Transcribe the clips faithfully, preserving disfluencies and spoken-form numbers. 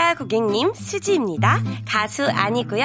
반갑습니다, 고객님. 수지입니다. 가수 아니고요.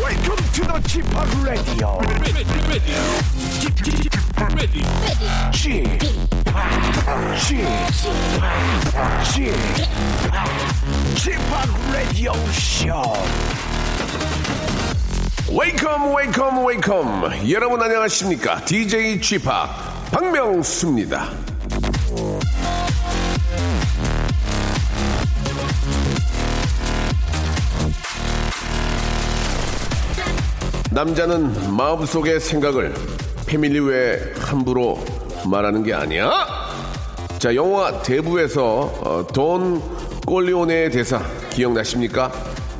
Welcome to the 지팍 Radio. 지팍 Radio Show. Welcome, welcome, welcome. 여러분 안녕하십니까? 디제이 지팍 박명수입니다. 남자는 마음속의 생각을 패밀리 외에 함부로 말하는 게 아니야? 자, 영화 대부에서 돈 꼴리오네의 대사 기억나십니까?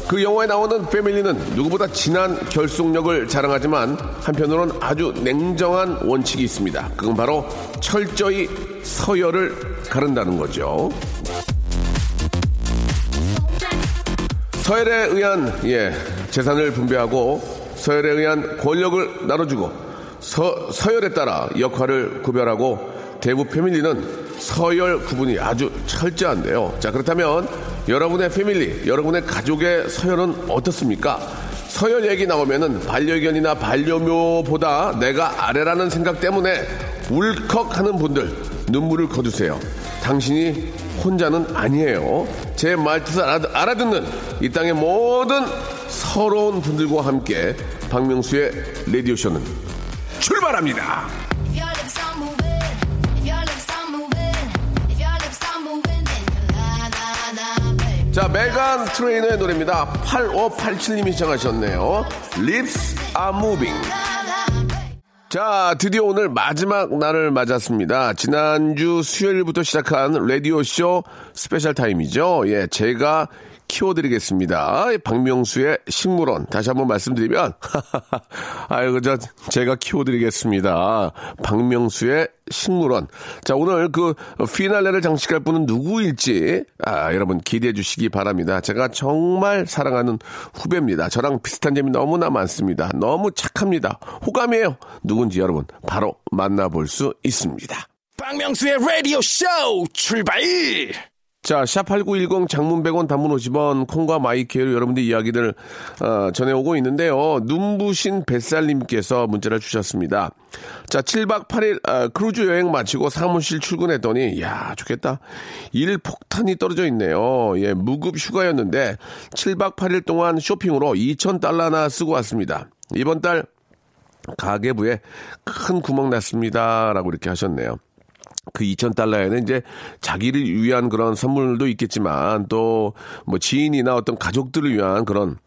그 영화에 나오는 패밀리는 누구보다 진한 결속력을 자랑하지만 한편으로는 아주 냉정한 원칙이 있습니다. 그건 바로 철저히 서열을 가른다는 거죠. 서열에 의한 예 재산을 분배하고 서열에 의한 권력을 나눠주고 서, 서열에 따라 역할을 구별하고 대부 패밀리는 서열 구분이 아주 철저한데요. 자, 그렇다면 여러분의 패밀리, 여러분의 가족의 서열은 어떻습니까? 서열 얘기 나오면은 반려견이나 반려묘보다 내가 아래라는 생각 때문에 울컥하는 분들 눈물을 거두세요. 당신이 혼자는 아니에요. 제 말뜻을 알아듣는 이 땅의 모든 서러운 분들과 함께 박명수의 라디오쇼는 출발합니다. 자, 메간 트레이너의 노래입니다. 팔오팔칠님이 시청하셨네요. Lips are moving. 자, 드디어 오늘 마지막 날을 맞았습니다. 지난주 수요일부터 시작한 라디오쇼 스페셜 타임이죠. 예, 제가 키워드리겠습니다. 박명수의 식물원. 다시 한번 말씀드리면, 아이고, 저, 제가 키워드리겠습니다. 박명수의 식물원. 자, 오늘 그 피날레를 장식할 분은 누구일지, 아, 여러분 기대해 주시기 바랍니다. 제가 정말 사랑하는 후배입니다. 저랑 비슷한 점이 너무나 많습니다. 너무 착합니다. 호감이에요. 누군지 여러분 바로 만나볼 수 있습니다. 박명수의 라디오 쇼 출발! 자, 샵팔구일공 장문 백 원 단문 오십 원 콩과 마이케로 여러분들 이야기들 어, 전해오고 있는데요. 눈부신 뱃살님께서 문자를 주셨습니다. 자, 칠박 팔일 어, 크루즈 여행 마치고 사무실 출근했더니 야, 좋겠다. 일 폭탄이 떨어져 있네요. 예, 무급 휴가였는데 칠박 팔일 동안 쇼핑으로 이천 달러나 쓰고 왔습니다. 이번 달 가계부에 큰 구멍 났습니다. 라고 이렇게 하셨네요. 그 이천 달러에는 이제 자기를 위한 그런 선물도 있겠지만 또 뭐 지인이나 어떤 가족들을 위한 그런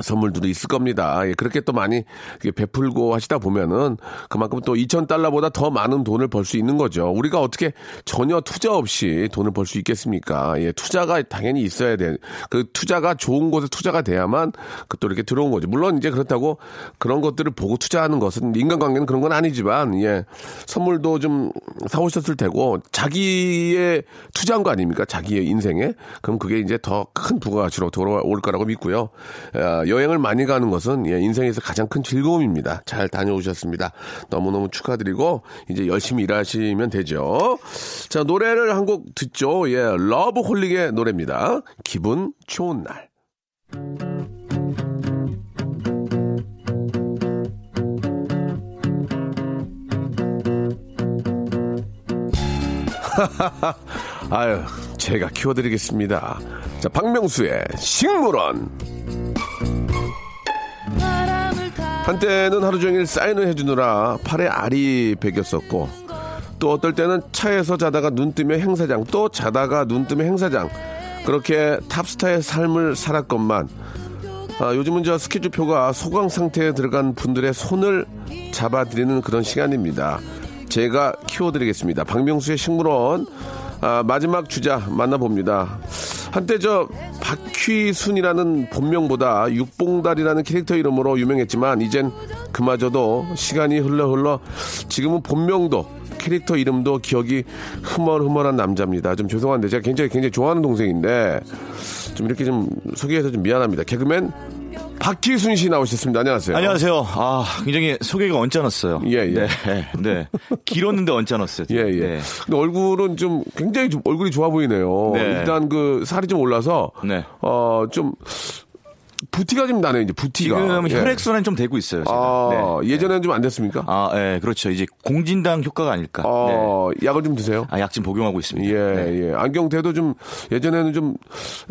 선물들도 있을 겁니다. 예, 그렇게 또 많이 베풀고 하시다 보면은 그만큼 또 이천 달러보다 더 많은 돈을 벌 수 있는 거죠. 우리가 어떻게 전혀 투자 없이 돈을 벌 수 있겠습니까? 예, 투자가 당연히 있어야 돼. 그 투자가 좋은 곳에 투자가 돼야만 그 또 이렇게 들어온 거죠. 물론 이제 그렇다고 그런 것들을 보고 투자하는 것은 인간관계는 그런 건 아니지만 예, 선물도 좀 사오셨을 테고 자기의 투자한 거 아닙니까? 자기의 인생에. 그럼 그게 이제 더 큰 부가가치로 돌아올 거라고 믿고요. 예, 여행을 많이 가는 것은 예, 인생에서 가장 큰 즐거움입니다. 잘 다녀오셨습니다. 너무너무 축하드리고 이제 열심히 일하시면 되죠. 자, 노래를 한 곡 듣죠. 예, 러브홀릭의 노래입니다. 기분 좋은 날. 아유, 제가 키워드리겠습니다. 자, 박명수의 식물원. 한때는 하루 종일 사인을 해주느라 팔에 알이 베겼었고, 또 어떨 때는 차에서 자다가 눈 뜨며 행사장, 또 자다가 눈 뜨며 행사장, 그렇게 탑스타의 삶을 살았건만, 아, 요즘은 저 스케줄표가 소강 상태에 들어간 분들의 손을 잡아드리는 그런 시간입니다. 제가 키워드리겠습니다. 박명수의 식물원. 아, 마지막 주자 만나봅니다. 한때 저 박휘순이라는 본명보다 육봉달이라는 캐릭터 이름으로 유명했지만 이젠 그마저도 시간이 흘러 흘러 지금은 본명도 캐릭터 이름도 기억이 흐멀흐멀한 남자입니다. 좀 죄송한데 제가 굉장히 굉장히 좋아하는 동생인데 좀 이렇게 좀 소개해서 좀 미안합니다. 개그맨 박희순 씨 나오셨습니다. 안녕하세요. 안녕하세요. 아, 굉장히 소개가 언짢았어요. 예, 예. 네. 네. 길었는데 언짢았어요. 예, 예. 네. 근데 얼굴은 좀 굉장히 좀 얼굴이 좋아 보이네요. 네. 일단 그 살이 좀 올라서 네. 어, 좀 부티가 좀 나네요. 이제 부티가. 지금 혈액순환이 예. 좀 되고 있어요. 제가. 아, 네. 예전에는 좀 안 됐습니까? 아, 예, 네. 그렇죠. 이제 공진당 효과가 아닐까. 아, 네. 약을 좀 드세요? 아, 약 지금 복용하고 있습니다. 예, 네. 예. 안경대도 좀 예전에는 좀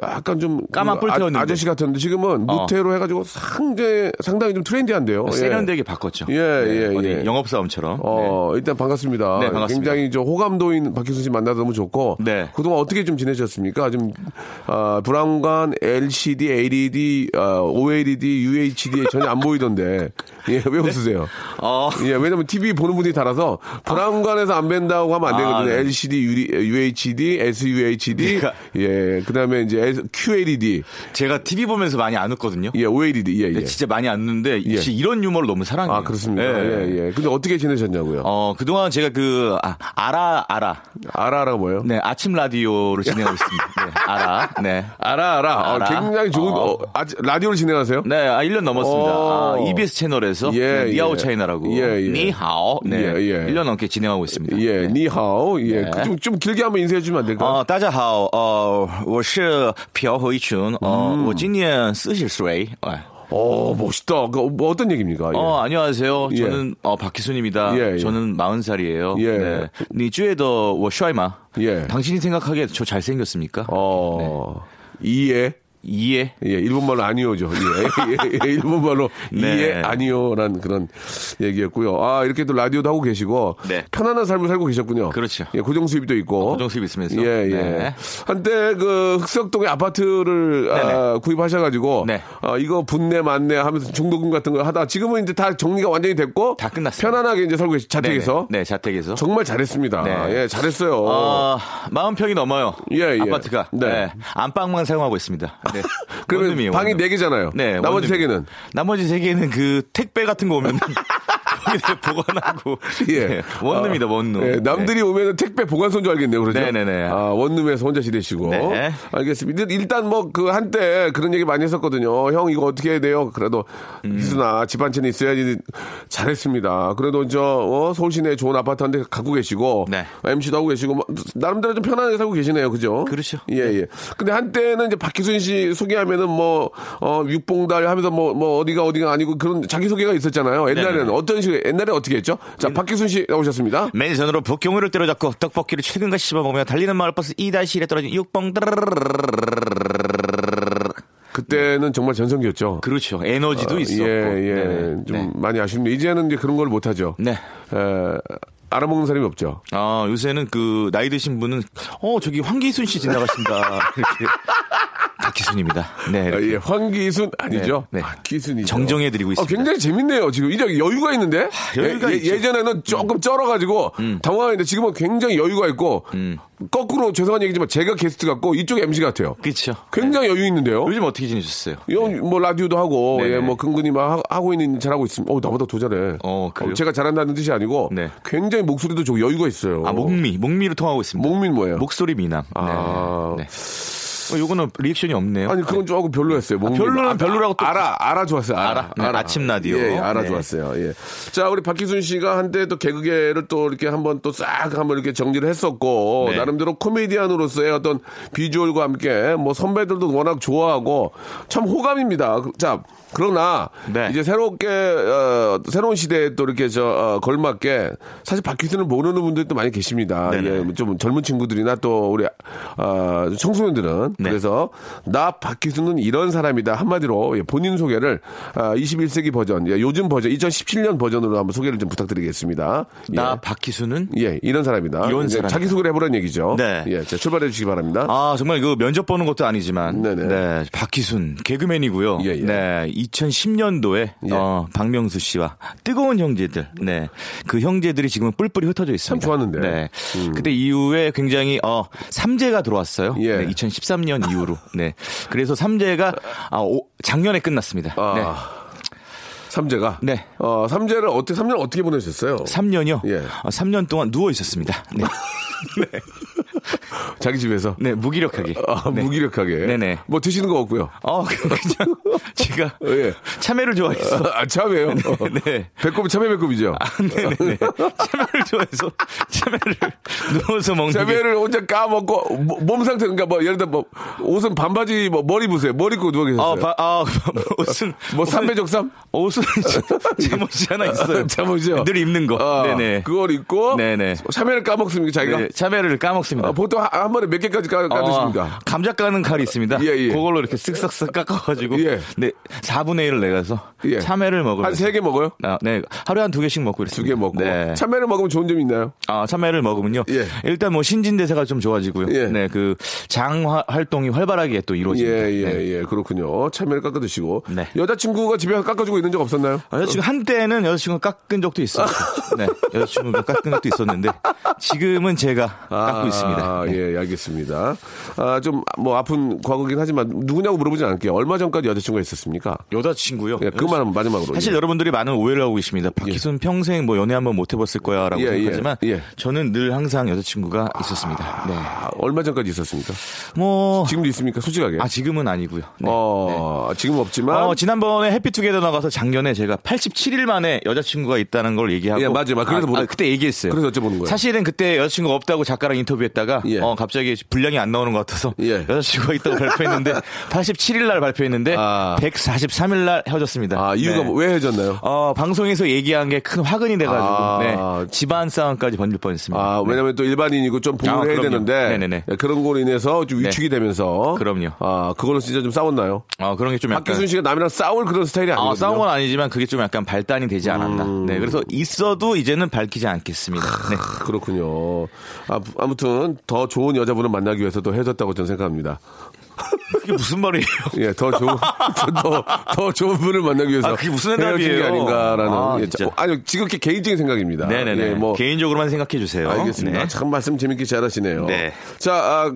약간 좀 까만 뿔 태웠는데 아저씨 같았는데 지금은 무태로 어. 해가지고 상대 상당히 좀 트렌디한데요. 세련되게 예. 바꿨죠. 예, 예, 네. 예. 영업사원처럼. 어, 네. 일단 반갑습니다. 네, 반갑습니다. 굉장히 저 호감도인 박희순 씨 만나서 너무 좋고. 네. 그동안 어떻게 좀 지내셨습니까? 좀 아, 브라운관, 엘시디, 엘이디. 아, 오엘이디, 유에이치디에 전혀 안 보이던데. 예, 왜 웃으세요? 네? 어. 예, 왜냐면 티비 보는 분이 달아서 브라운관에서 안 뵌다고 하면 안 되거든요. 아, 네. 엘시디, 유에이치디, 에스유에이치디, 그러니까. 예, 그 다음에 이제 큐엘이디. 제가 티비 보면서 많이 안 웃거든요. 예, 오엘이디, 예, 예. 진짜 많이 안 웃는데, 예. 이런 유머를 너무 사랑해요. 아, 그렇습니까? 예, 예, 예. 근데 어떻게 지내셨냐고요? 어, 그동안 제가 그, 아, 아라, 아라. 아라가 뭐예요? 네, 아침 라디오를 진행하고 있습니다. 네, 아라. 네. 아라, 아라. 아라. 아, 굉장히 좋은, 어. 어, 아, 라디오를 진행하세요? 네, 아, 일 년 넘었습니다. 아, 이비에스 채널에서 예, 네, 니하오 예. 차이나라고 예, 예. 니하오 네, 예, 예. 일 년 넘게 진행하고 있습니다. 예, 네. 니하오 예. 네. 좀, 좀 길게 한번 인사해 주면 안 될까요? 어, 다자하오 어, 我是朴慧춘 어, 我今年四十岁 어, 멋있다. 그, 뭐, 어떤 얘기입니까? 예. 어, 안녕하세요. 저는, 예. 어, 박희순입니다. 예, 예. 저는 마흔 살이에요. 예. 네. 니주에도 我帅吗? 예. 당신이 생각하기에 저 잘생겼습니까? 어, 네. 이해? 이해? 예, 일본말로 아니오죠. 예, 예, 예, 일본말로 네. 이해 아니오란 그런 얘기였고요. 아, 이렇게 또 라디오도 하고 계시고 네. 편안한 삶을 살고 계셨군요. 그렇죠. 예, 고정 수입도 있고. 어, 고정 수입 있으면서. 예, 예. 네. 한때 그 흑석동에 아파트를 아, 구입하셔가지고 네. 아, 이거 분내 만내 하면서 중도금 같은 거 하다 지금은 이제 다 정리가 완전히 됐고 다 끝났어요. 편안하게 이제 살고 계시 자택에서. 네네. 네, 자택에서. 정말 잘했습니다. 네. 예, 잘했어요. 어, 마흔 평이 넘어요. 예, 예. 아파트가. 네. 네. 안방만 사용하고 있습니다. 네. 그러면 원룸이에요, 방이 원룸. 네 개잖아요. 네, 나머지 세 개는? 나머지 세 개는 그 택배 같은 거 오면 거기서 보관하고. 예. 네, 원룸이다, 아, 원룸. 예, 남들이 네. 오면 택배 보관소인 줄 알겠네요, 그러죠? 네네네. 아, 원룸에서 혼자 지내시고. 네. 알겠습니다. 일단 뭐 그 한때 그런 얘기 많이 했었거든요. 형, 이거 어떻게 해야 돼요? 그래도 희순아, 음. 집 한 채는 있어야지. 잘했습니다. 그래도 저, 어, 서울 시내에 좋은 아파트 한 대 갖고 계시고. 네. 엠씨도 하고 계시고. 나름대로 좀 편안하게 살고 계시네요, 그죠? 그렇죠. 예, 예. 근데 한때는 이제 박희순 씨 소개하면은 뭐, 어, 육봉달 하면서 뭐, 뭐, 어디가 어디가 아니고 그런 자기소개가 있었잖아요. 옛날에는 네네. 어떤 식으로, 옛날에 어떻게 했죠? 자, 박희순 씨 나오셨습니다. 맨손으로 북경우를 때려잡고 떡볶이를 최근까지 씹어먹으며 달리는 마을버스 이 일에 떨어진 육봉달. 그때는 정말 전성기였죠. 그렇죠. 에너지도 어, 있었고. 예, 예. 네네. 좀 네. 많이 아쉽네요. 이제는 이제 그런 걸 못하죠. 네. 에, 알아먹는 사람이 없죠. 아, 요새는 그, 나이 드신 분은, 어, 저기 황기순 씨 지나가신다. 이렇게. 박희순입니다. 네. 아, 예, 황기순 아니죠? 네, 네. 박희순이죠. 정정해드리고 있습니다. 아, 굉장히 재밌네요. 지금 이 자리 여유가 있는데? 아, 여유가 예, 예전에는 조금 쩔어가지고 음. 당황했는데 지금은 굉장히 여유가 있고 음. 거꾸로 죄송한 얘기지만 제가 게스트 같고 이쪽이 엠씨 같아요. 그렇죠. 굉장히 네. 여유 있는데요. 요즘 어떻게 지내셨어요? 요, 네. 뭐 라디오도 하고 예, 뭐 근근히 막 하고 있는 잘하고 있습니다. 어, 나보다 더 잘해. 어, 그래요? 어, 제가 잘한다는 뜻이 아니고 네. 굉장히 목소리도 좀 여유가 있어요. 아, 목미. 목미로 통하고 있습니다. 목미는 뭐예요? 목소리 미남. 아. 네. 네. 어, 요거는 리액션이 없네요. 아니 그건 조금 별로였어요. 아, 별로는 아, 별로라고 또 알아 알아 좋았어요. 알아, 알아. 네, 알아. 아침 라디오 예, 알아 네. 좋았어요. 예. 자 우리 박희순 씨가 한때 또 개그계를 또 이렇게 한번 또 싹 한번 이렇게 정리를 했었고 네. 나름대로 코미디언으로서의 어떤 비주얼과 함께 뭐 선배들도 워낙 좋아하고 참 호감입니다. 자 그러나 네. 이제 새롭게 어, 새로운 시대에 또 이렇게 저 어, 걸맞게 사실 박희순을 모르는 분들도 많이 계십니다. 예, 좀 젊은 친구들이나 또 우리 어, 청소년들은 네. 그래서 나 박희순은 이런 사람이다 한마디로 본인 소개를 어, 이십일 세기 버전 예, 요즘 버전 이천십칠 년 버전으로 한번 소개를 좀 부탁드리겠습니다. 예. 나 박희순은 예 이런 사람이다. 이런 사람 자기 소개를 해보라는 얘기죠. 네, 예, 자, 출발해 주시기 바랍니다. 아 정말 그 면접 보는 것도 아니지만 네네. 네 박희순 개그맨이고요. 예, 예. 네 이천십 년도에 예. 어, 박명수 씨와 뜨거운 형제들 네 그 형제들이 지금은 뿔뿔이 흩어져 있습니다. 참 좋았는데. 네. 음. 그때 이후에 굉장히 어 삼재가 들어왔어요. 예. 네, 이천십삼 년 이후로. 네. 그래서 삼재가 아, 오, 작년에 끝났습니다. 아. 네. 삼재가? 네. 어, 삼재를 어떻게, 삼 년 어떻게 보내셨어요? 삼 년이요? 예. 어, 삼 년 동안 누워 있었습니다. 네. 네. 자기 집에서? 네, 무기력하게. 아, 네. 무기력하게? 네네. 뭐 드시는 거 없고요? 어, 그냥, 제가 예. 참외를 좋아해서. 아, 참외요? 네. 네. 배꼽이 참외 배꼽이죠? 아, 네네네. 참외를 좋아해서, 참외를 누워서 먹는 참외를 게. 혼자 까먹고, 뭐, 몸 상태, 그러니까 뭐, 예를 들어, 뭐, 옷은 반바지, 뭐, 머리 보세요. 머리 입고 누워 계셨어요. 아, 바, 아, 옷은. 뭐, 삼배족삼? 옷은 잠옷이 하나 있어요. 잠옷이요? 늘 입는 거. 아, 네네. 그걸 입고. 네네. 참외를 까먹습니까, 자기가? 네, 참외를 까먹습니다. 아, 보통 한, 한 번에 몇 개까지 까, 까드십니까? 아, 감자 까는 칼이 있습니다. 예, 예. 그걸로 이렇게 쓱싹쓱 깎아가지고. 예. 네. 사분의 일을 내가서. 예. 참외를 먹어요. 한 세 개 먹어요? 아, 네. 하루에 한 두 개씩 먹고 이랬습니다. 두 개 먹고. 네. 참외를 먹으면 좋은 점이 있나요? 아, 참외를 먹으면요. 예. 일단 뭐 신진대사가 좀 좋아지고요. 예. 네. 그 장 화, 활동이 활발하게 또 이루어집니다. 예, 예, 네. 예. 그렇군요. 참외를 깎아드시고. 네. 여자친구가 집에서 깎아주고 있는 적 없었나요? 아, 여자친구 한때는 여자친구 깎은 적도 있었어요. 네, 여자친구가 깎은 적도 있었는데 지금은 제가 깎고 아, 있습니다. 네. 예, 알겠습니다. 아, 좀 뭐 아픈 과거긴 하지만 누구냐고 물어보진 않을게요. 얼마 전까지 여자친구가 있었습니까? 여자친구요? 예, 그만 마지막으로. 사실 예. 여러분들이 많은 오해를 하고 계십니다. 박희순 예. 평생 뭐 연애 한번 못 해봤을 거야라고 예, 생각하지만 예. 저는 늘 항상 여자친구가 아, 있었습니다. 네. 얼마 전까지 있었습니까? 뭐 지금도 있습니까? 솔직하게. 아 지금은 아니고요. 네. 어, 네. 지금 없지만. 어, 지난번에 해피투게더 나가서 작년에 제가 팔십칠 일 만에 여자친구가 있다는 걸 얘기하고. 예, 맞아요. 그래서 아, 뭐, 아, 그때 얘기했어요. 그래서 여쭤보는 거예요. 사실은 그때 여자친구가 없다고 작가랑 인터뷰했다가 예. 어, 갑자기 분량이 안 나오는 것 같아서 예. 여자친구가 있다고 발표했는데 팔십칠 일 날 발표했는데 아. 백사십삼 일 날 헤어졌습니다. 아, 이유가 네. 왜 헤어졌나요? 어, 방송에서 얘기한 게 큰 화근이 돼가지고 아. 네, 집안 싸움까지 번질 뻔했습니다. 아, 왜냐하면 네. 또 일반인이고 좀 보호를 아, 해야 그럼요. 되는데 네네네. 그런 거로 인해서 좀 위축이 네. 되면서 그럼요. 아, 그걸로 진짜 좀 싸웠나요? 아, 그런 게 좀 약간 박규순 씨가 남이랑 싸울 그런 스타일이 아니거든요. 아, 싸운 건 아니지만 그게 좀 약간 발단이 되지 않았나. 음. 네, 그래서 있어도 이제는 밝히지 않겠습니다. 네. 그렇군요. 아, 아무튼 더 좋은 여자분을 만나기 위해서 또 헤어졌다고 저는 생각합니다. 그게 무슨 말이에요? 예, 더 좋은 더, 더 좋은 분을 만나기 위해서 아, 그게 무슨 해답이에요? 아닌가라는 아, 예, 아니 지극히 개인적인 생각입니다. 네네네. 예, 뭐 개인적으로만 생각해 주세요. 알겠습니다. 네. 참 말씀 재밌게 잘하시네요. 네. 자 아,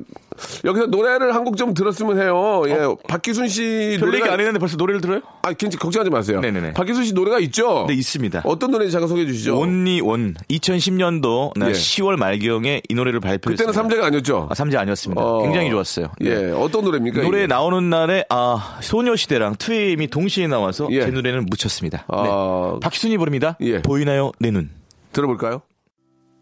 여기서 노래를 한 곡 좀 들었으면 해요. 예, 어? 박기순 씨 노래 얘기 안 했는데 벌써 노래를 들어요? 아, 괜찮 걱정하지 마세요. 네네네. 박기순 씨 노래가 있죠? 네, 있습니다. 어떤 노래인지 잠깐 소개해 주시죠. 온리 원 이천십 년도 네. 시월 말경에 이 노래를 발표했습니다. 그때는 삼재가 아니었죠? 아, 삼재 아니었습니다. 어... 굉장히 좋았어요. 네. 예, 어떤 노래? 노래입니까, 노래 이게? 나오는 날에 아 소녀시대랑 투에이엠이 동시에 나와서 예. 제 노래는 묻혔습니다. 아... 네. 박희순이 부릅니다. 예. 보이나요 내 눈. 들어볼까요?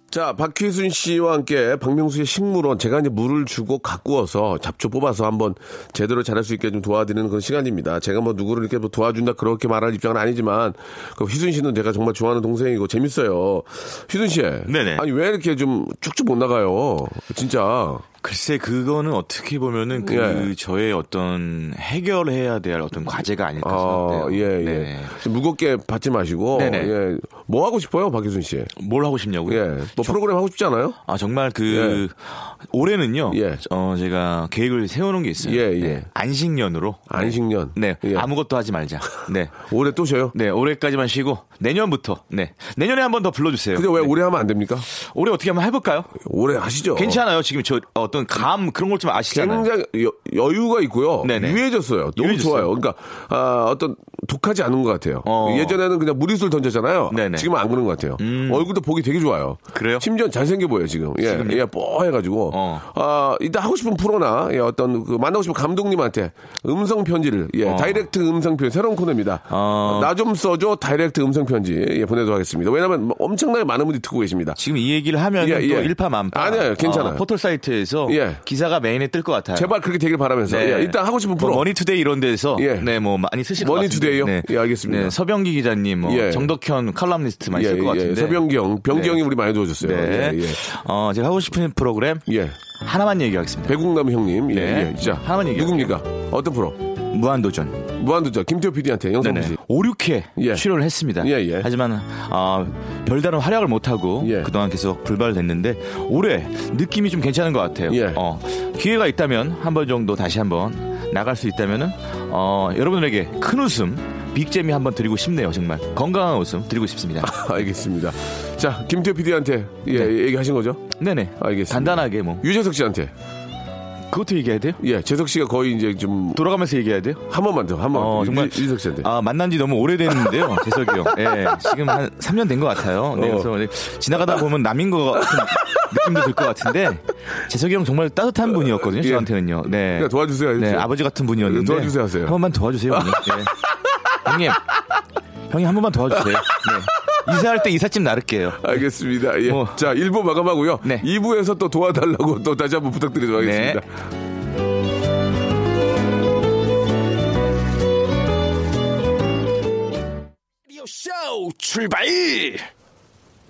자, 박휘순 씨와 함께 박명수의 식물원, 제가 이제 물을 주고 가꾸어서 잡초 뽑아서 한번 제대로 자랄 수 있게 좀 도와드리는 그런 시간입니다. 제가 뭐 누구를 이렇게 뭐 도와준다 그렇게 말할 입장은 아니지만, 그 휘순 씨는 제가 정말 좋아하는 동생이고 재밌어요. 휘순 씨. 네네. 아니, 왜 이렇게 좀 쭉쭉 못 나가요? 진짜. 글쎄, 그거는 어떻게 보면은 그 예. 저의 어떤 해결해야 될 어떤 과제가 아닐까 생각돼요. 아, 예, 예. 좀 무겁게 받지 마시고. 네네. 예. 뭐 하고 싶어요, 박희순 씨? 뭘 하고 싶냐고요? 예. 뭐 저, 프로그램 하고 싶지 않아요? 아, 정말 그, 예. 올해는요. 예. 어, 제가 계획을 세워놓은 게 있어요. 예, 예. 네. 안식년으로. 안식년? 네. 네. 예. 아무것도 하지 말자. 네. 올해 또 쉬어요? 네. 올해까지만 쉬고, 내년부터. 네. 내년에 한 번 더 불러주세요. 근데 왜 네. 올해 하면 안 됩니까? 올해 어떻게 한번 해볼까요? 올해 하시죠. 괜찮아요. 지금 저, 어, 어떤 감 그런 걸 좀 아시잖아요. 굉장히 여, 여유가 있고요. 네네. 유해졌어요. 너무 유해졌어요. 좋아요. 그러니까 아, 어떤 독하지 않은 것 같아요. 어. 예전에는 그냥 무리수를 던졌잖아요. 네네. 지금은 안 그런 것 같아요. 음. 얼굴도 보기 되게 좋아요. 그래요? 심지어 잘생겨 보여요 지금. 예, 지금요? 예, 뽀해가지고. 어. 아, 일단 하고 싶은 프로나 예, 어떤 그 만나고 싶은 감독님한테 음성 편지를 예, 어. 다이렉트 음성 편지 새로운 코너입니다. 어. 나 좀 써줘 다이렉트 음성 편지 예, 보내도록 하겠습니다. 왜냐하면 엄청나게 많은 분들이 듣고 계십니다. 지금 이 얘기를 하면 예, 예. 또 일파만파. 아니에요, 괜찮아요. 어, 포털 사이트에서 예. 기사가 메인에 뜰 것 같아요. 제발 그렇게 되길 바라면서 네. 예, 일단 하고 싶은 프로. 뭐 머니투데이 이런 데서 예. 네, 뭐 많이 쓰실 것 같아요. 투데이요? 네. 예, 알겠습니다. 네, 서병기 기자님, 뭐 예. 정덕현 칼럼니스트 많이 예, 쓸 것 같은데. 예, 서병기 형, 병기 네. 형이 우리 많이 도와줬어요. 네. 예, 예. 어, 제가 하고 싶은 프로그램 예. 하나만 얘기하겠습니다. 배국남 형님, 예, 네. 예. 자, 하나만 얘기. 누굽니까? 어떤 프로? 무한도전. 무한도전. 김태호 피디한테 영상 보시. 오, 육 회 예. 출연을 했습니다. 예, 예. 하지만 어, 별다른 활약을 못하고 예. 그동안 계속 불발됐는데 올해 느낌이 좀 괜찮은 것 같아요. 예. 어, 기회가 있다면 한 번 정도 다시 한번. 나갈 수 있다면은 어, 여러분들에게 큰 웃음, 빅재미 한번 드리고 싶네요. 정말 건강한 웃음 드리고 싶습니다. 알겠습니다. 자, 김태호 피디한테 예, 네. 얘기하신 거죠? 네네. 알겠습니다. 간단하게 뭐 유재석 씨한테 그것도 얘기해야 돼요? 예, 재석 씨가 거의 이제 좀 돌아가면서 얘기해야 돼요? 한 번만 더, 한 번. 어, 정말 유재석 씨한테. 아, 만난 지 너무 오래됐는데요, 재석이 형. 예, 지금 한 삼 년 된 것 같아요. 네, 어. 그래서 지나가다 보면 남인 것 같은 느낌도 들 것 같은데 재석이 형 정말 따뜻한 분이었거든요, 예. 저한테는요. 네, 도와주세요. 해주세요. 네, 아버지 같은 분이었는데 도와주세요 하세요. 한 번만 도와주세요. 네. 형님, 형님 한 번만 도와주세요. 네. 이사할 때 이삿짐 나를게요. 알겠습니다. 예. 어. 자, 일 부 마감하고요. 네. 이 부에서 또 도와달라고 또 다시 한번 부탁드리도록 하겠습니다. 네. 라디오 쇼 출발!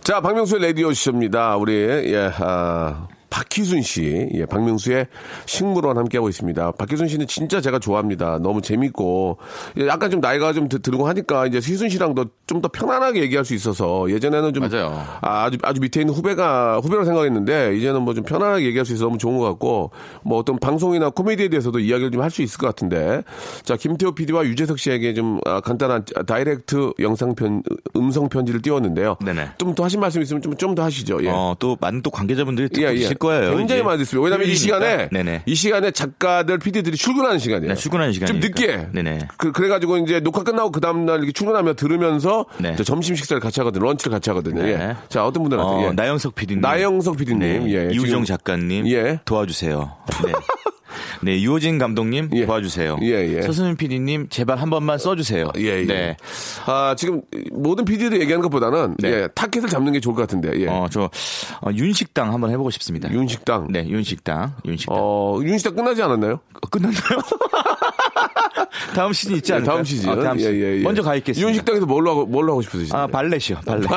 자, 박명수의 라디오 쇼입니다. 우리 예, 아, 박휘순 씨, 예, 박명수의 식물원 함께하고 있습니다. 박휘순 씨는 진짜 제가 좋아합니다. 너무 재밌고, 예, 약간 좀 나이가 좀 들고 하니까 이제 휘순 씨랑 더 좀 더 편안하게 얘기할 수 있어서 예전에는 좀 맞아요. 아, 아주 아주 밑에 있는 후배가 후배라고 생각했는데 이제는 뭐 좀 편안하게 얘기할 수 있어서 너무 좋은 것 같고 뭐 어떤 방송이나 코미디에 대해서도 이야기를 좀 할 수 있을 것 같은데 자 김태호 피디와 유재석 씨에게 좀 아, 간단한 다이렉트 영상 편 음성 편지를 띄웠는데요. 네네. 좀 더 하신 말씀 있으면 좀 좀 더 하시죠. 예. 어, 또 많은 또 관계자분들이 듣고 계실 거예요. 거예요, 굉장히 많이 됐습니다. 왜냐하면 이 시간에 네네. 이 시간에 작가들, 피디들이 출근하는 시간이에요. 네, 출근하는 시간. 좀 늦게. 네네. 그, 그래가지고 이제 녹화 끝나고 그 다음 날 이렇게 출근하며 들으면서 네. 점심 식사를 같이 하거든요. 런치를 같이 하거든요. 네. 예. 자, 어떤 분들한테? 어, 예. 나영석 피디님, 나영석 피디님, 네. 예. 이우정 작가님, 예. 도와주세요. 네. 네, 유호진 감독님 예. 도와주세요. 예, 예. 서수민 피디님 제발 한 번만 써주세요. 예, 예. 네. 아, 지금 모든 피디들 얘기하는 것보다는 네. 예, 타켓을 잡는 게 좋을 것 같은데. 예. 어, 저 어, 윤식당 한번 해보고 싶습니다. 윤식당. 네, 윤식당. 윤식당. 어, 윤식당 끝나지 않았나요? 어, 끝났나요? 다음 시즌 있지 않나요? 예, 다음 시즌. 어, 다음 시즌. 예, 예, 예. 먼저 가 있겠습니다. 윤식당에서 뭘로 하고 뭘로 하고 싶으세요? 아, 발렛이요. 발렛. 네.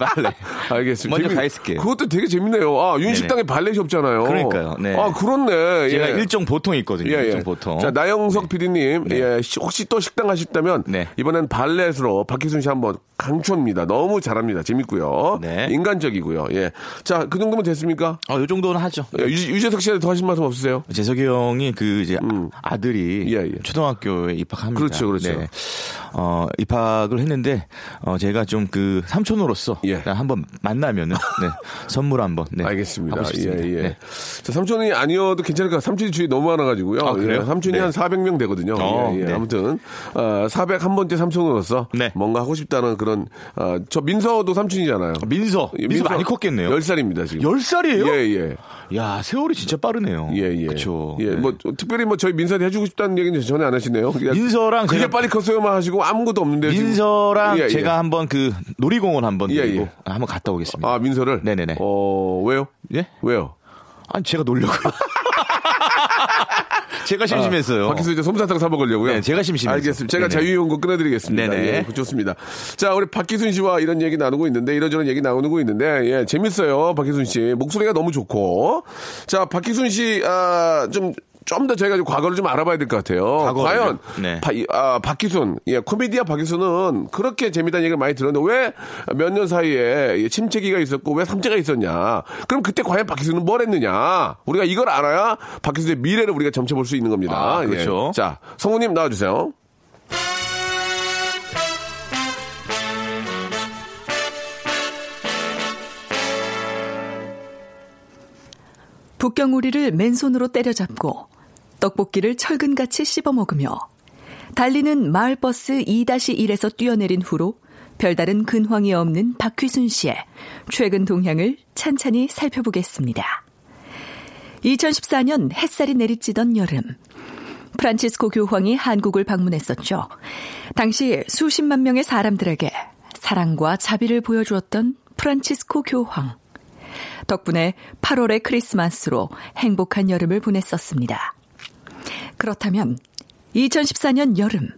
발레. 알겠습니다. 먼저 재밌... 가 있을게요. 그것도 되게 재밌네요. 아, 윤식당에 발렛이 없잖아요. 그러니까요. 네. 아, 그렇네. 제가 예. 일정 보통이 있거든요. 예, 예. 일정 보통. 자, 나영석 네. 피디님. 네. 예. 혹시 또 식당 하셨다면. 네. 이번엔 발렛으로 박희순 씨 한번 강추합니다. 너무 잘합니다. 재밌고요. 네. 인간적이고요. 예. 자, 그 정도면 됐습니까? 아, 요 정도는 하죠. 예. 유, 유재석 씨한테 더 하신 말씀 없으세요? 재석이 형이 그 이제 음. 아들이. 예, 예. 초등학교에 입학합니다. 그렇죠. 그렇죠. 네. 어, 입학을 했는데, 어, 제가 좀 그 삼촌으로서. 예. 한번 만나면은 네. 선물 한번. 네. 알겠습니다. 예, 예. 네. 자, 삼촌이 아니어도 괜찮을 것 같아요. 삼촌이 주위 너무 많아가지고요. 아, 그래요? 예, 삼촌이 네. 한 사백 명 되거든요. 어, 예, 예. 네. 아무튼 어, 사백일 번째 삼촌으로서 네. 뭔가 하고 싶다는 그런 어, 저 민서도 삼촌이잖아요. 아, 민서. 예, 민서 많이 컸겠네요. 열 살입니다 지금. 열 살이에요? 예예. 야, 세월이 진짜 빠르네요. 예예. 그렇죠. 예. 네. 뭐 특별히 뭐 저희 민서한테 해주고 싶다는 얘기는 전혀 안 하시네요. 그냥 민서랑 그게 제가... 빨리 컸어요만 하시고 아무것도 없는데요. 민서랑 예, 예. 제가 한번 그 놀이공원 한번. 예, 예. 한번 갔다 오겠습니다. 아, 민서를? 네네네. 어, 왜요? 예? 왜요? 아니, 제가 놀려고요. 제가 심심했어요. 아, 밖에서 이제 솜사탕 사 먹으려고요. 네, 제가 심심했어요. 알겠습니다. 제가 자유이용고 끊어드리겠습니다. 네네. 예, 좋습니다. 자, 우리 박희순 씨와 이런 얘기 나누고 있는데, 이런저런 얘기 나누고 있는데, 예, 재밌어요. 박희순 씨. 목소리가 너무 좋고. 자, 박희순 씨, 아, 좀, 좀 더 저희가 과거를 좀 알아봐야 될 것 같아요. 과거를요? 과연 네. 바, 아, 박휘순, 예, 코미디아 박휘순은 그렇게 재미있다는 얘기를 많이 들었는데 왜 몇 년 사이에 침체기가 있었고 왜 삼재가 있었냐. 그럼 그때 과연 박휘순은 뭘 했느냐. 우리가 이걸 알아야 박휘순의 미래를 우리가 점쳐볼 수 있는 겁니다. 아, 그렇죠. 예. 자, 성우님 나와주세요. 북경오리를 맨손으로 때려잡고 떡볶이를 철근같이 씹어먹으며 달리는 마을버스 이 다시 일에서 뛰어내린 후로 별다른 근황이 없는 박휘순 씨의 최근 동향을 찬찬히 살펴보겠습니다. 이천십사 년 햇살이 내리쬐던 여름, 프란치스코 교황이 한국을 방문했었죠. 당시 수십만 명의 사람들에게 사랑과 자비를 보여주었던 프란치스코 교황. 덕분에 팔월의 크리스마스로 행복한 여름을 보냈었습니다. 그렇다면 이천십사 년 여름,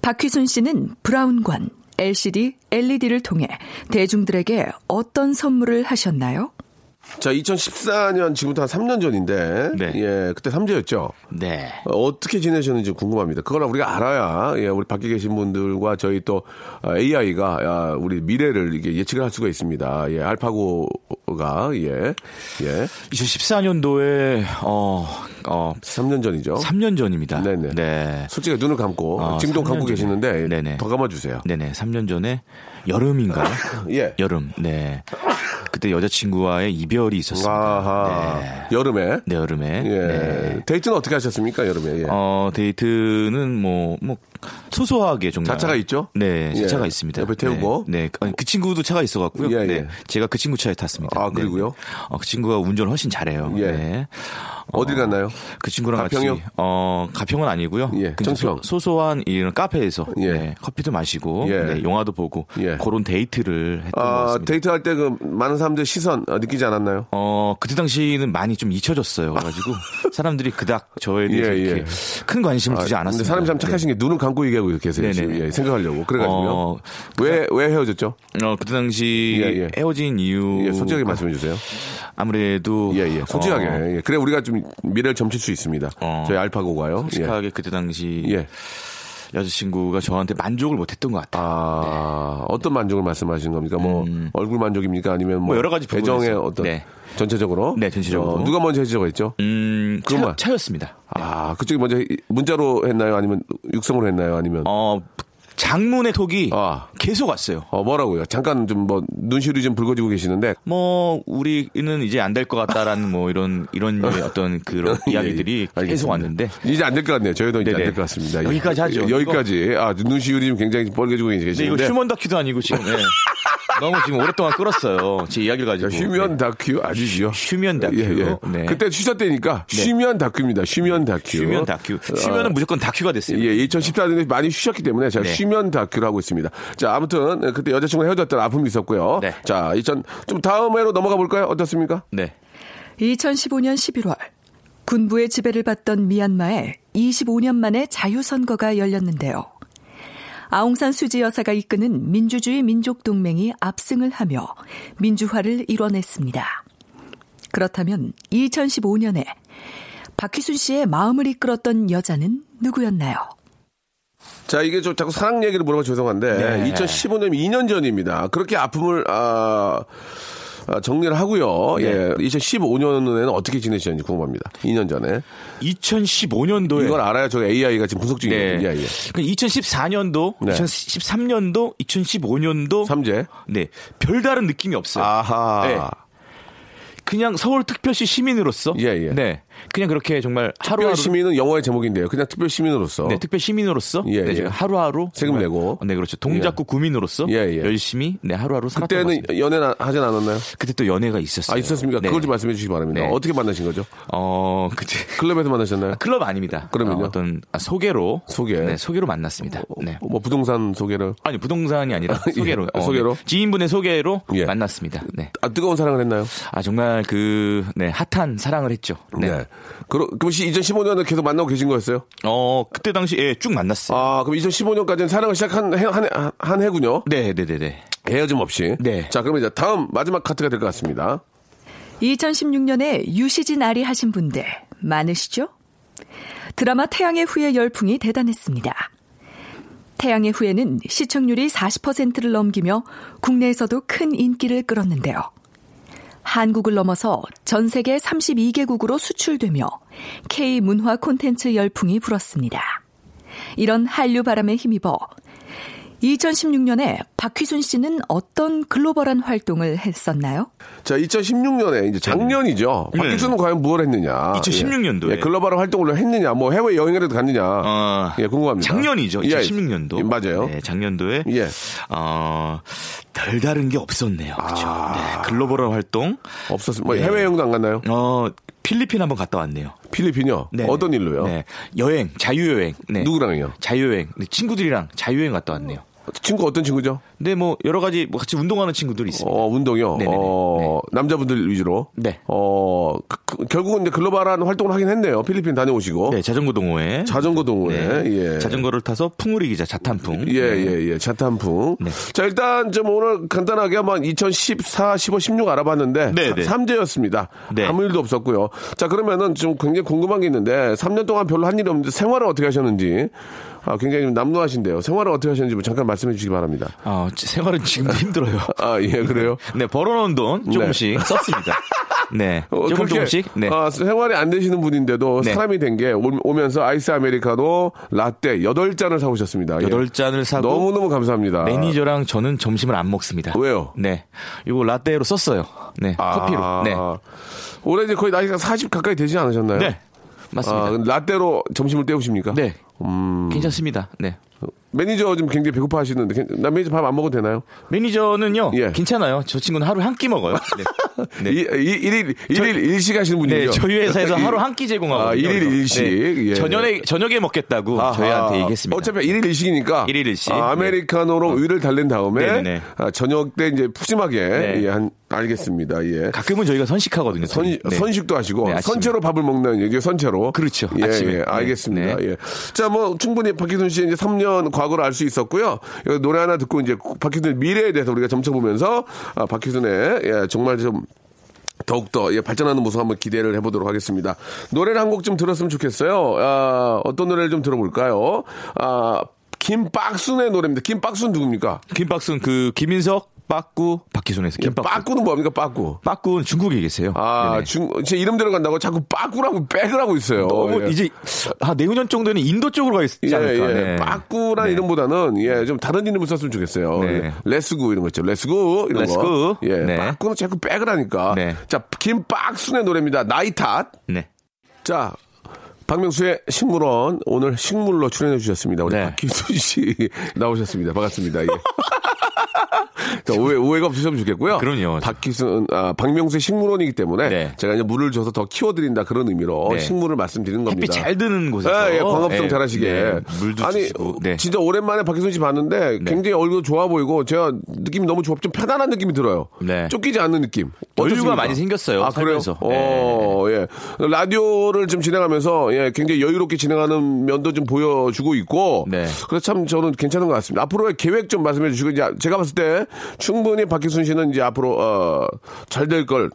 박휘순 씨는 브라운관, 엘시디, 엘이디를 통해 대중들에게 어떤 선물을 하셨나요? 자, 이천십사 년 지금부터 한 삼 년 전인데, 네. 예, 그때 삼재였죠. 네. 어떻게 지내셨는지 궁금합니다. 그걸 우리가 알아야, 예, 우리 밖에 계신 분들과 저희 또 에이아이가 우리 미래를 이게 예측을 할 수가 있습니다. 예, 알파고가, 예, 예. 이천십사 년도에, 어, 어. 삼 년 전이죠. 삼 년 전입니다. 네네. 네. 솔직히 눈을 감고, 어, 지금도 감고 계시는데, 네네. 더 감아주세요. 네네. 삼 년 전에, 여름인가요? 예. 여름, 네. 그때 여자친구와의 이별이 있었습니다. 네. 여름에? 네, 여름에. 예. 네. 데이트는 어떻게 하셨습니까, 여름에? 예. 어, 데이트는 뭐, 뭐, 소소하게 정말. 자차가 있죠? 네, 자차가 예. 있습니다. 옆에 태우고? 네. 네. 그 친구도 차가 있어갖고요. 예, 예. 네. 제가 그 친구 차에 탔습니다. 아, 그리고요? 네. 어, 그 친구가 운전을 훨씬 잘해요. 예. 네. 어, 어디 갔나요? 그 친구랑 가평역? 같이. 어, 가평은 아니고요. 예. 청평. 소소한 이런 카페에서. 예. 네. 커피도 마시고. 예. 네. 영화도 보고. 예. 그런 데이트를 했던 아, 것 같습니다. 데이트할 때 그 많은 사람들 시선 느끼지 않았나요? 어, 그때 당시는 많이 좀 잊혀졌어요. 그래가지고 사람들이 그닥 저에 대해서 예, 이렇게 예. 큰 관심을 아, 두지 않았습니다. 근데 사람이 참 착하신 네. 게 눈을 감고 얘기하고 계세요. 예, 생각하려고. 그래가지고요. 어, 왜, 왜 헤어졌죠? 어, 그때 당시 예, 예. 헤어진 이유. 예, 솔직하게 말씀해 주세요. 아무래도. 예, 예. 솔직하게. 어, 예. 그래 우리가 좀 미래를 점칠 수 있습니다. 어, 저희 알파고가요. 솔직하게 예. 그때 당시. 예. 여자친구가 저한테 만족을 못했던 것 같아요. 아, 네. 어떤 만족을 말씀하시는 겁니까? 뭐 음. 얼굴 만족입니까? 아니면 뭐, 뭐 여러 가지 배정의 어떤 네. 전체적으로? 네, 전체적으로. 어, 누가 먼저 해주자고 했죠? 음, 차, 차였습니다. 네. 아, 그쪽이 먼저 문자로 했나요? 아니면 육성으로 했나요? 아니면? 어, 장문의 톡이 아. 계속 왔어요. 어, 뭐라고요? 잠깐 좀 뭐 눈시울이 좀 붉어지고 계시는데. 뭐 우리는 이제 안 될 것 같다라는 뭐 이런 이런 어떤 그런 이야기들이 예, 계속 왔는데 이제 안 될 것 같네요. 저희도 이제 안 될 것 같습니다. 여기까지 하죠. 여기까지. 이거. 아 눈시울이 좀 굉장히 뻘개지고 계시는데. 네, 이거 휴먼 다큐도 아니고 지금. 네. 너무 지금 오랫동안 끌었어요. 제 이야기를 가지고. 휴면 네. 다큐 아니지요? 휴면 다큐. 예, 예. 네. 그때 휴자 때니까 휴면 네. 다큐입니다. 휴면 다큐. 휴면 다큐. 휴면은 어. 무조건 다큐가 됐어요. 예, 이천십사 년에 많이 쉬셨기 때문에 제가 네. 휴면 다큐를 하고 있습니다. 자, 아무튼 그때 여자친구가 헤어졌던 아픔이 있었고요. 네. 자, 이천 좀 다음 해로 넘어가 볼까요? 어떻습니까? 네. 이천십오 년 십일월 군부의 지배를 받던 미얀마에 이십오 년 만에 자유선거가 열렸는데요. 아웅산 수지 여사가 이끄는 민주주의 민족동맹이 압승을 하며 민주화를 이뤄냈습니다. 그렇다면 이천십오 년에 박휘순 씨의 마음을 이끌었던 여자는 누구였나요? 자, 이게 좀 자꾸 사랑 얘기를 물어봐 죄송한데 네. 이천십오 년 이 년 전입니다. 그렇게 아픔을... 아... 아, 정리를 하고요. 예. 이천십오 년에는 어떻게 지내셨는지 궁금합니다. 이 년 전에. 이천십오 년도에. 이걸 알아야 저 에이아이가 지금 분석 중이에요. 네. 이천십사 년도, 네. 이천십삼 년도, 이천십오 년도. 삼재. 네. 별다른 느낌이 없어요. 아하. 네. 그냥 서울특별시 시민으로서. 예, 예. 네. 그냥 그렇게 정말 하루하루. 특별 시민은 영화의 제목인데요. 그냥 특별 시민으로서. 네, 특별 시민으로서. 예, 네, 예. 하루하루. 세금 내고. 네, 그렇죠. 동작구 예. 구민으로서. 예, 예. 열심히, 네, 하루하루 살았던 것 같습니다. 그때는 연애 하진 않았나요? 그때 또 연애가 있었어요. 아, 있었습니까? 네. 그걸 좀 말씀해 주시기 바랍니다. 네. 어떻게 만나신 거죠? 어, 그때. 클럽에서 만나셨나요? 아, 클럽 아닙니다. 그러면요? 어, 어떤, 아, 소개로. 소개. 네, 소개로 만났습니다. 네. 뭐, 부동산 소개를? 아니, 부동산이 아니라 소개로. 예. 어, 소개로? 네. 지인분의 소개로 예. 만났습니다. 네. 아, 뜨거운 사랑을 했나요? 아, 정말 그, 네, 핫한 사랑을 했죠. 네. 네. 그럼 이천십오 년에 계속 만나고 계신 거였어요? 어, 그때 당시 예, 쭉 만났어요. 아, 그럼 이천십오 년까지는 사랑을 시작한 해, 한, 한, 한 해군요. 네, 네, 네, 네. 헤어짐 없이. 네. 자, 그럼 이제 다음 마지막 카트가 될 것 같습니다. 이천십육 년에 유시진 아리 하신 분들 많으시죠? 드라마 태양의 후예 열풍이 대단했습니다. 태양의 후예는 시청률이 사십 퍼센트를 넘기며 국내에서도 큰 인기를 끌었는데요. 한국을 넘어서 전 세계 삼십이 개국으로 수출되며 K-문화 콘텐츠 열풍이 불었습니다. 이런 한류 바람에 힘입어 이천십육 년에 박휘순 씨는 어떤 글로벌한 활동을 했었나요? 자, 이천십육 년에 이제 작년이죠. 네. 박휘순은 과연 무엇을 했느냐? 이천십육 년도에 예, 글로벌한 활동을 했느냐? 뭐 해외 여행이라도 갔느냐? 어, 예, 궁금합니다. 작년이죠. 이천십육 년도. 예, 맞아요. 네, 작년도에 예. 어, 별다른 게 없었네요. 그렇죠. 아... 네, 글로벌한 활동 없었어요. 뭐 네. 해외 여행도 안 갔나요? 어, 필리핀 한번 갔다 왔네요. 필리핀요? 네. 어떤 일로요? 네. 여행, 자유여행. 네. 누구랑요? 자유여행. 친구들이랑 자유여행 갔다 왔네요. 친구 어떤 친구죠? 네, 뭐 여러 가지 뭐 같이 운동하는 친구들이 있습니다. 어, 운동이요? 네네네. 어, 네. 남자분들 위주로. 네. 어, 그, 결국은 이제 글로벌한 활동을 하긴 했네요. 필리핀 다녀오시고. 네, 자전거 동호회. 자전거 동호회. 네. 예. 자전거를 타서 풍우리 기자 자탄풍. 예, 예, 예. 자탄풍. 네. 자, 일단 좀 오늘 간단하게 한번 이천십사, 십오, 십육 알아봤는데 삼 제였습니다. 네. 아무 일도 없었고요. 자, 그러면은 좀 굉장히 궁금한 게 있는데 삼 년 동안 별로 한 일이 없는데 생활을 어떻게 하셨는지. 아, 굉장히 남루하신데요. 생활을 어떻게 하셨는지 잠깐 말씀해 주시기 바랍니다. 아, 생활은 지금도 힘들어요. 아, 예, 그래요? 네, 벌어놓은 돈 조금씩 네. 썼습니다. 네, 어, 조금 조금씩. 네. 아, 생활이 안 되시는 분인데도 네. 사람이 된 게 오면서 아이스 아메리카노 라떼 여덟 잔을 사오셨습니다. 여덟 잔을 예. 사고 너무너무 감사합니다. 매니저랑 저는 점심을 안 먹습니다. 왜요? 네, 이거 라떼로 썼어요. 네, 아, 커피로. 네. 올해 이제 거의 나이가 사십 가까이 되지 않으셨나요? 네. 맞습니다. 아, 라떼로 점심을 때우십니까? 네. 음... 괜찮습니다. 네. 매니저 지금 굉장히 배고파 하시는데, 나 매니저 밥 안 먹어도 되나요? 매니저는요, 예. 괜찮아요. 저 친구는 하루 한 끼 먹어요. 네. 네. 일, 일, 일, 일, 일식 하시는 분이죠? 네, 저희 회사에서 하루 한 끼 제공하고. 아, 일일 일식. 네. 예. 저녁에, 저녁에 먹겠다고 아하. 저희한테 얘기했습니다. 어차피 일일 일식이니까. 일일 일식. 아, 아메리카노로 네. 위를 달랜 다음에, 아, 저녁 때 이제 푸짐하게, 네. 예, 한, 알겠습니다. 예. 가끔은 저희가 선식하거든요. 선, 네. 선식도 하시고, 네, 선체로 밥을 먹는, 이게 선체로. 그렇죠. 예, 아침에. 예, 알겠습니다. 네. 예. 자, 뭐, 충분히 박희순 씨 이제 삼 년 과거를 알 수 있었고요. 노래 하나 듣고 이제 박희순 미래에 대해서 우리가 점쳐보면서 아, 박희순의 예, 정말 좀 더욱더 예, 발전하는 모습 한번 기대를 해보도록 하겠습니다. 노래를 한 곡 좀 들었으면 좋겠어요. 아, 어떤 노래를 좀 들어볼까요? 아, 김박순의 노래입니다. 김박순 누굽니까? 김박순 그 김인석 빠꾸 박희순에서 김빠꾸. 빠꾸는 뭡니까? 빠꾸. 빠꾸는 중국에 계세요. 아, 중, 제 이름대로 간다고 자꾸 빠꾸라고 백을 하고 있어요. 너무 예. 이제 아, 내후년 정도는 인도 쪽으로 가겠지 예, 않을까. 예. 네. 빠꾸란 네. 이름보다는 예, 좀 다른 이름을 썼으면 좋겠어요. 네. 레츠고 이런 거 있죠. 레츠고 이런 레츠고. 거. 예. 네. 빠꾸는 자꾸 백을 하니까. 네. 자, 김박순의 노래입니다. 나이 탓. 네. 자, 박명수의 식물원 오늘 식물로 출연해 주셨습니다. 우리 네. 박희순 씨 나오셨습니다. 반갑습니다. 예. 자, 오해, 오해가 없으셨으면 좋겠고요. 그럼요. 박희순, 아, 박명수의 식물원이기 때문에 네. 제가 이제 물을 줘서 더 키워드린다 그런 의미로 네. 식물을 말씀드리는 겁니다. 햇빛 잘 드는 곳에서. 예, 예, 광합성 예, 잘하시게. 예, 물도 아니, 주시고. 네. 진짜 오랜만에 박희순 씨 봤는데 네. 굉장히 얼굴도 좋아 보이고 제가 느낌이 너무 좋아, 좀 편안한 느낌이 들어요. 네. 쫓기지 않는 느낌. 여유가 많이 생겼어요. 아, 살면서. 그래요? 어, 네. 예. 라디오를 좀 진행하면서 예, 굉장히 여유롭게 진행하는 면도 좀 보여주고 있고. 네. 그래서 참 저는 괜찮은 것 같습니다. 앞으로의 계획 좀 말씀해 주시고 이제 제가 봤을 때 충분히 박희순 씨는 이제 앞으로 어, 잘 될 걸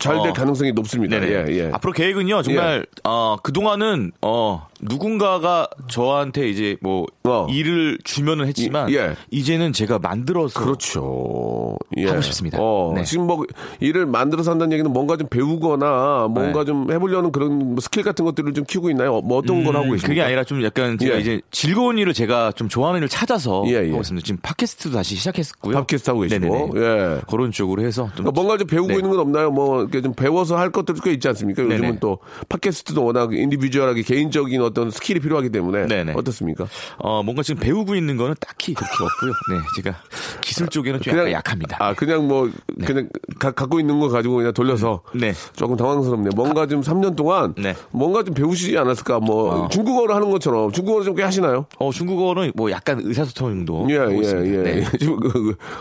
잘 될 어, 가능성이 높습니다. 예, 예. 앞으로 계획은요 정말 예. 어, 그 동안은 어, 누군가가 저한테 이제 뭐 어. 일을 주면은 했지만 이, 예. 이제는 제가 만들어서 그렇죠 예. 하고 싶습니다. 어, 네. 지금 뭐 일을 만들어서 한다는 얘기는 뭔가 좀 배우거나 뭔가 네. 좀 해보려는 그런 스킬 같은 것들을 좀 키우고 있나요? 뭐 어떤 음, 걸 하고 계십니까? 그게 아니라 좀 약간 제가 예. 이제 즐거운 일을 제가 좀 좋아하는 일을 찾아서 예, 예. 지금 팟캐스트도 다시 시작했고요. 팟캐스트 하고 계시고 예. 그런 쪽으로 해서 좀 그러니까 뭔가 좀 배우고 네. 있는 건 없나요? 뭐 좀 배워서 할 것들 꽤 있지 않습니까? 요즘은 네네. 또 팟캐스트도 워낙 인디비주얼하게 개인적인 어떤 스킬이 필요하기 때문에 네네. 어떻습니까? 어 뭔가 지금 배우고 있는 거는 딱히 그렇게 없고요. 네, 제가 기술 쪽에는 좀 그냥 약합니다. 아 그냥 뭐 네. 그냥 가, 갖고 있는 거 가지고 그냥 돌려서 네. 조금 당황스럽네요. 뭔가 좀 삼 년 동안 네. 뭔가 좀 배우시지 않았을까? 뭐 어. 중국어를 하는 것처럼 중국어를 좀 꽤 하시나요? 어 중국어는 뭐 약간 의사소통 정도. 예, 하고 예, 있습니다. 예. 네.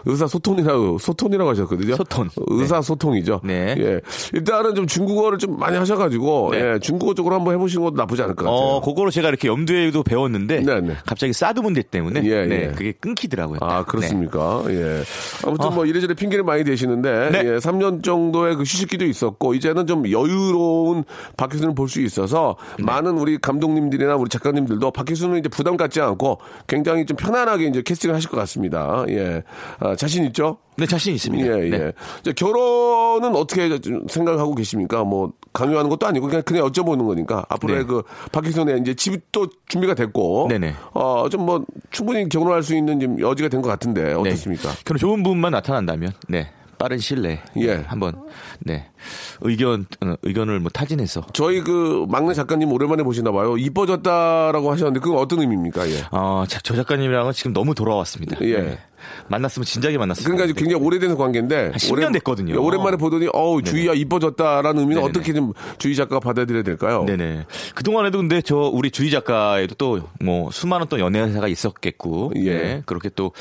의사소통이라고 소통이라고 하셨거든요. 소통. 의사소통이죠. 네. 예. 일단은 좀 중국어를 좀 많이 하셔가지고 네. 예, 중국어 쪽으로 한번 해보시는 것도 나쁘지 않을 것 같아요. 어, 그거로 제가 이렇게 염두에도 배웠는데 네네. 갑자기 사드 문제 때문에 예, 네, 예. 그게 끊기더라고요. 딱. 아 그렇습니까? 네. 예. 아무튼 어. 뭐 이래저래 핑계를 많이 대시는데 네. 예, 삼 년 정도의 그 휴식기도 있었고 이제는 좀 여유로운 박희순을 볼 수 있어서 네. 많은 우리 감독님들이나 우리 작가님들도 박희순은 이제 부담 갖지 않고 굉장히 좀 편안하게 이제 캐스팅을 하실 것 같습니다. 예, 아, 자신 있죠? 네, 자신 있습니다. 예, 예. 네. 결혼은 어떻게 생각하고 계십니까? 뭐 강요하는 것도 아니고 그냥 그냥 여쭤보는 거니까 앞으로의 네. 그 박휘순의 이제 집도 준비가 됐고 어, 좀 뭐 충분히 결혼할 수 있는 좀 여지가 된 것 같은데 어떻습니까? 네. 결혼 좋은 부분만 나타난다면 네. 빠른 시일 내에 예. 한번 네. 의견 의견을 뭐 타진해서 저희 그 막내 작가님 오랜만에 보시나 봐요. 이뻐졌다라고 하셨는데 그건 어떤 의미입니까? 예. 어, 저 작가님이랑은 지금 너무 돌아왔습니다. 예. 네. 만났으면 진작에 만났어요. 그러니까 이제 굉장히 오래된 관계인데 한 십 년 오랜, 됐거든요. 오랜만에 보더니 어우 주희야 이뻐졌다라는 의미는 네네. 어떻게 좀 주희 작가가 받아들여야 될까요? 네네. 그동안에도 근데 저 우리 주희 작가에도 또 뭐 수많은 또 연애사가 있었겠고 예. 네. 그렇게 또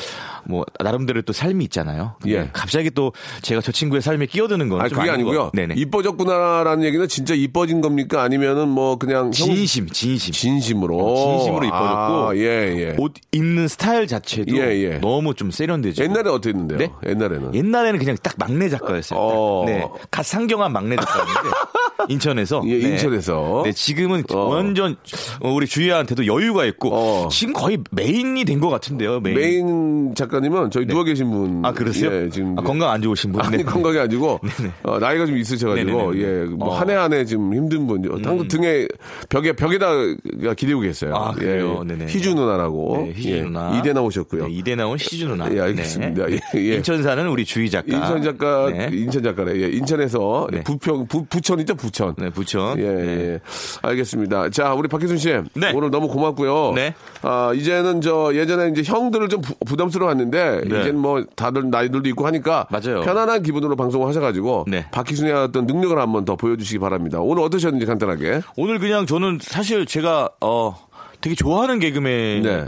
뭐 나름대로 또 삶이 있잖아요. 예. 갑자기 또 제가 저 친구의 삶에 끼어드는 건 아니, 그게 아니고요. 네네. 이뻐졌구나라는 얘기는 진짜 이뻐진 겁니까? 아니면은 뭐 그냥 진심 형... 진심 진심으로 진심으로 이뻐졌고 아, 예, 예. 옷 입는 스타일 자체도 예, 예. 너무 좀 세련되죠. 옛날에 어땠는데요? 네? 옛날에는 옛날에는 그냥 딱 막내 작가였어요. 어... 네, 갓 상경한 막내 작가였는데 인천에서. 예, 인천에서. 네, 네 지금은 어... 완전 우리 주희한테도 여유가 있고 어... 지금 거의 메인이 된 것 같은데요. 메인. 메인 작가님은 저희 네. 누워 계신 분. 아 그러세요? 예, 지금 아, 건강 안 좋으신 분. 아니 네. 건강이 아니고 어, 나이가 좀 있으셔가지고 예, 뭐 한 해 한 해 지금 힘든 분. 당도 음. 등에 벽에 벽에다 기대고 계세요. 아 그래요. 예, 희주 누나라고. 네, 희주 누나. 예, 이대 나오셨고요. 네, 이대 나온 희주 누나. 예, 알겠습니다. 네. 예, 예. 인천사는 우리 주희 작가. 인천 작가, 네. 인천 작가래. 예, 인천에서 네. 부평, 부, 부천 있죠, 부천. 네, 부천. 예, 네. 예. 알겠습니다. 자, 우리 박희순 씨, 네. 오늘 너무 고맙고요. 네. 아 이제는 저 예전에 이제 형들을 좀 부, 부담스러워했는데 네. 이제는 뭐 다들 나이들도 있고 하니까 맞아요. 편안한 기분으로 방송을 하셔가지고 네. 박희순의 어떤 능력을 한번 더 보여주시기 바랍니다. 오늘 어떠셨는지 간단하게. 오늘 그냥 저는 사실 제가 어 되게 좋아하는 개그맨. 네.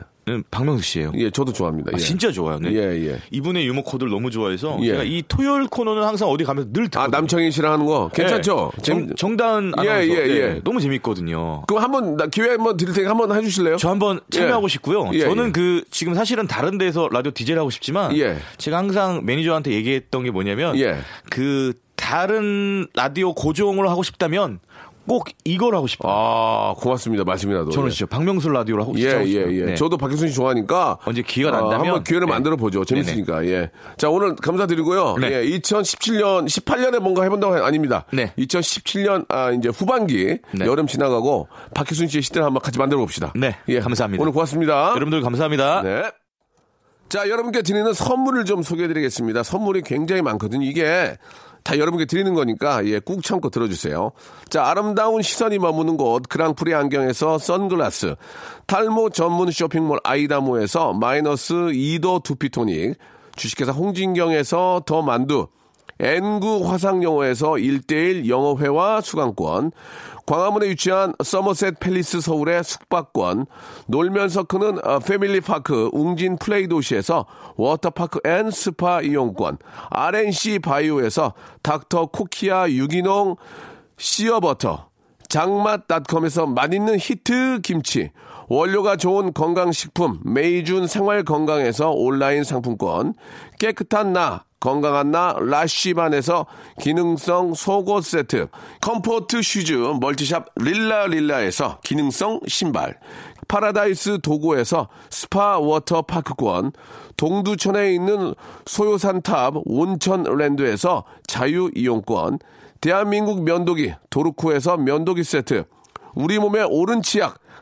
박명수 씨예요. 예, 저도 좋아합니다. 예. 아, 진짜 좋아요. 네. 예, 예. 이분의 유머 코드를 너무 좋아해서 예. 제가 이 토요일 코너는 항상 어디 가면 늘 듣거든요. 아, 남창희 씨랑 하는 거 괜찮죠? 예. 정, 정단 아나운서. 예, 예, 예. 네. 너무 재밌거든요. 그럼 한번 기회 한번 드릴 테니까 한번 해주실래요? 저 한번 참여하고 예. 싶고요. 예, 저는 예. 그 지금 사실은 다른 데서 라디오 디제이를 하고 싶지만 예. 제가 항상 매니저한테 얘기했던 게 뭐냐면 예. 그 다른 라디오 고정으로 하고 싶다면. 꼭 이걸 하고 싶어요. 아, 고맙습니다. 말씀이라도. 저는 진짜 박명수 라디오를 하고 싶어요. 예, 예, 예. 네. 저도 박희순 씨 좋아하니까. 언제 기회가 난다면. 어, 한번 기회를 네. 만들어보죠. 재밌으니까. 네네. 예. 자, 오늘 감사드리고요. 네. 예, 이천십칠 년, 십팔 년에 뭔가 해본다고 하, 아닙니다. 네. 이천십칠 년, 아, 이제 후반기. 네. 여름 지나가고 박희순 씨의 시대를 한번 같이 만들어봅시다. 네. 예. 감사합니다. 오늘 고맙습니다. 여러분들 감사합니다. 네. 자, 여러분께 드리는 선물을 좀 소개해드리겠습니다. 선물이 굉장히 많거든요. 이게. 다 여러분께 드리는 거니까 예, 꾹 참고 들어주세요. 자, 아름다운 시선이 머무는 곳 그랑프리 안경에서 선글라스, 탈모 전문 쇼핑몰 아이다모에서 마이너스 이 도 두피토닉, 주식회사 홍진경에서 더 만두, N구 화상영어에서 일 대일 영어회화 수강권, 광화문에 위치한 서머셋 팰리스 서울의 숙박권, 놀면서 크는 패밀리파크 웅진 플레이 도시에서 워터파크 앤 스파 이용권, 알앤씨 바이오에서 닥터 코키아 유기농 씨어버터, 장맛닷컴에서 맛있는 히트 김치, 원료가 좋은 건강식품 메이준 생활건강에서 온라인 상품권, 깨끗한 나 건강한 나 라쉬반에서 기능성 속옷 세트, 컴포트 슈즈 멀티샵 릴라릴라에서 기능성 신발, 파라다이스 도고에서 스파 워터 파크권, 동두천에 있는 소요산탑 온천랜드에서 자유이용권, 대한민국 면도기 도루코에서 면도기 세트, 우리 몸의 오른 치약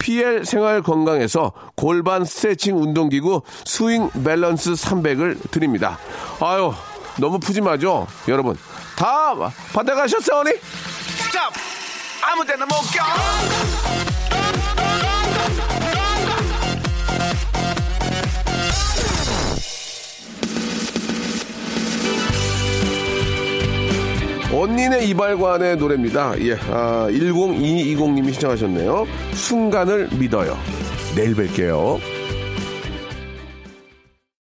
피엘 생활 건강에서 골반 스트레칭 운동기구 스윙 밸런스 삼백을 드립니다. 아유, 너무 푸짐하죠? 여러분, 다 받아가셨어요, 언니? 자, 아무 데나 못 껴! 원린의 이발관의 노래입니다. 예, 아, 일공이이공님이 신청하셨네요. 순간을 믿어요. 내일 뵐게요.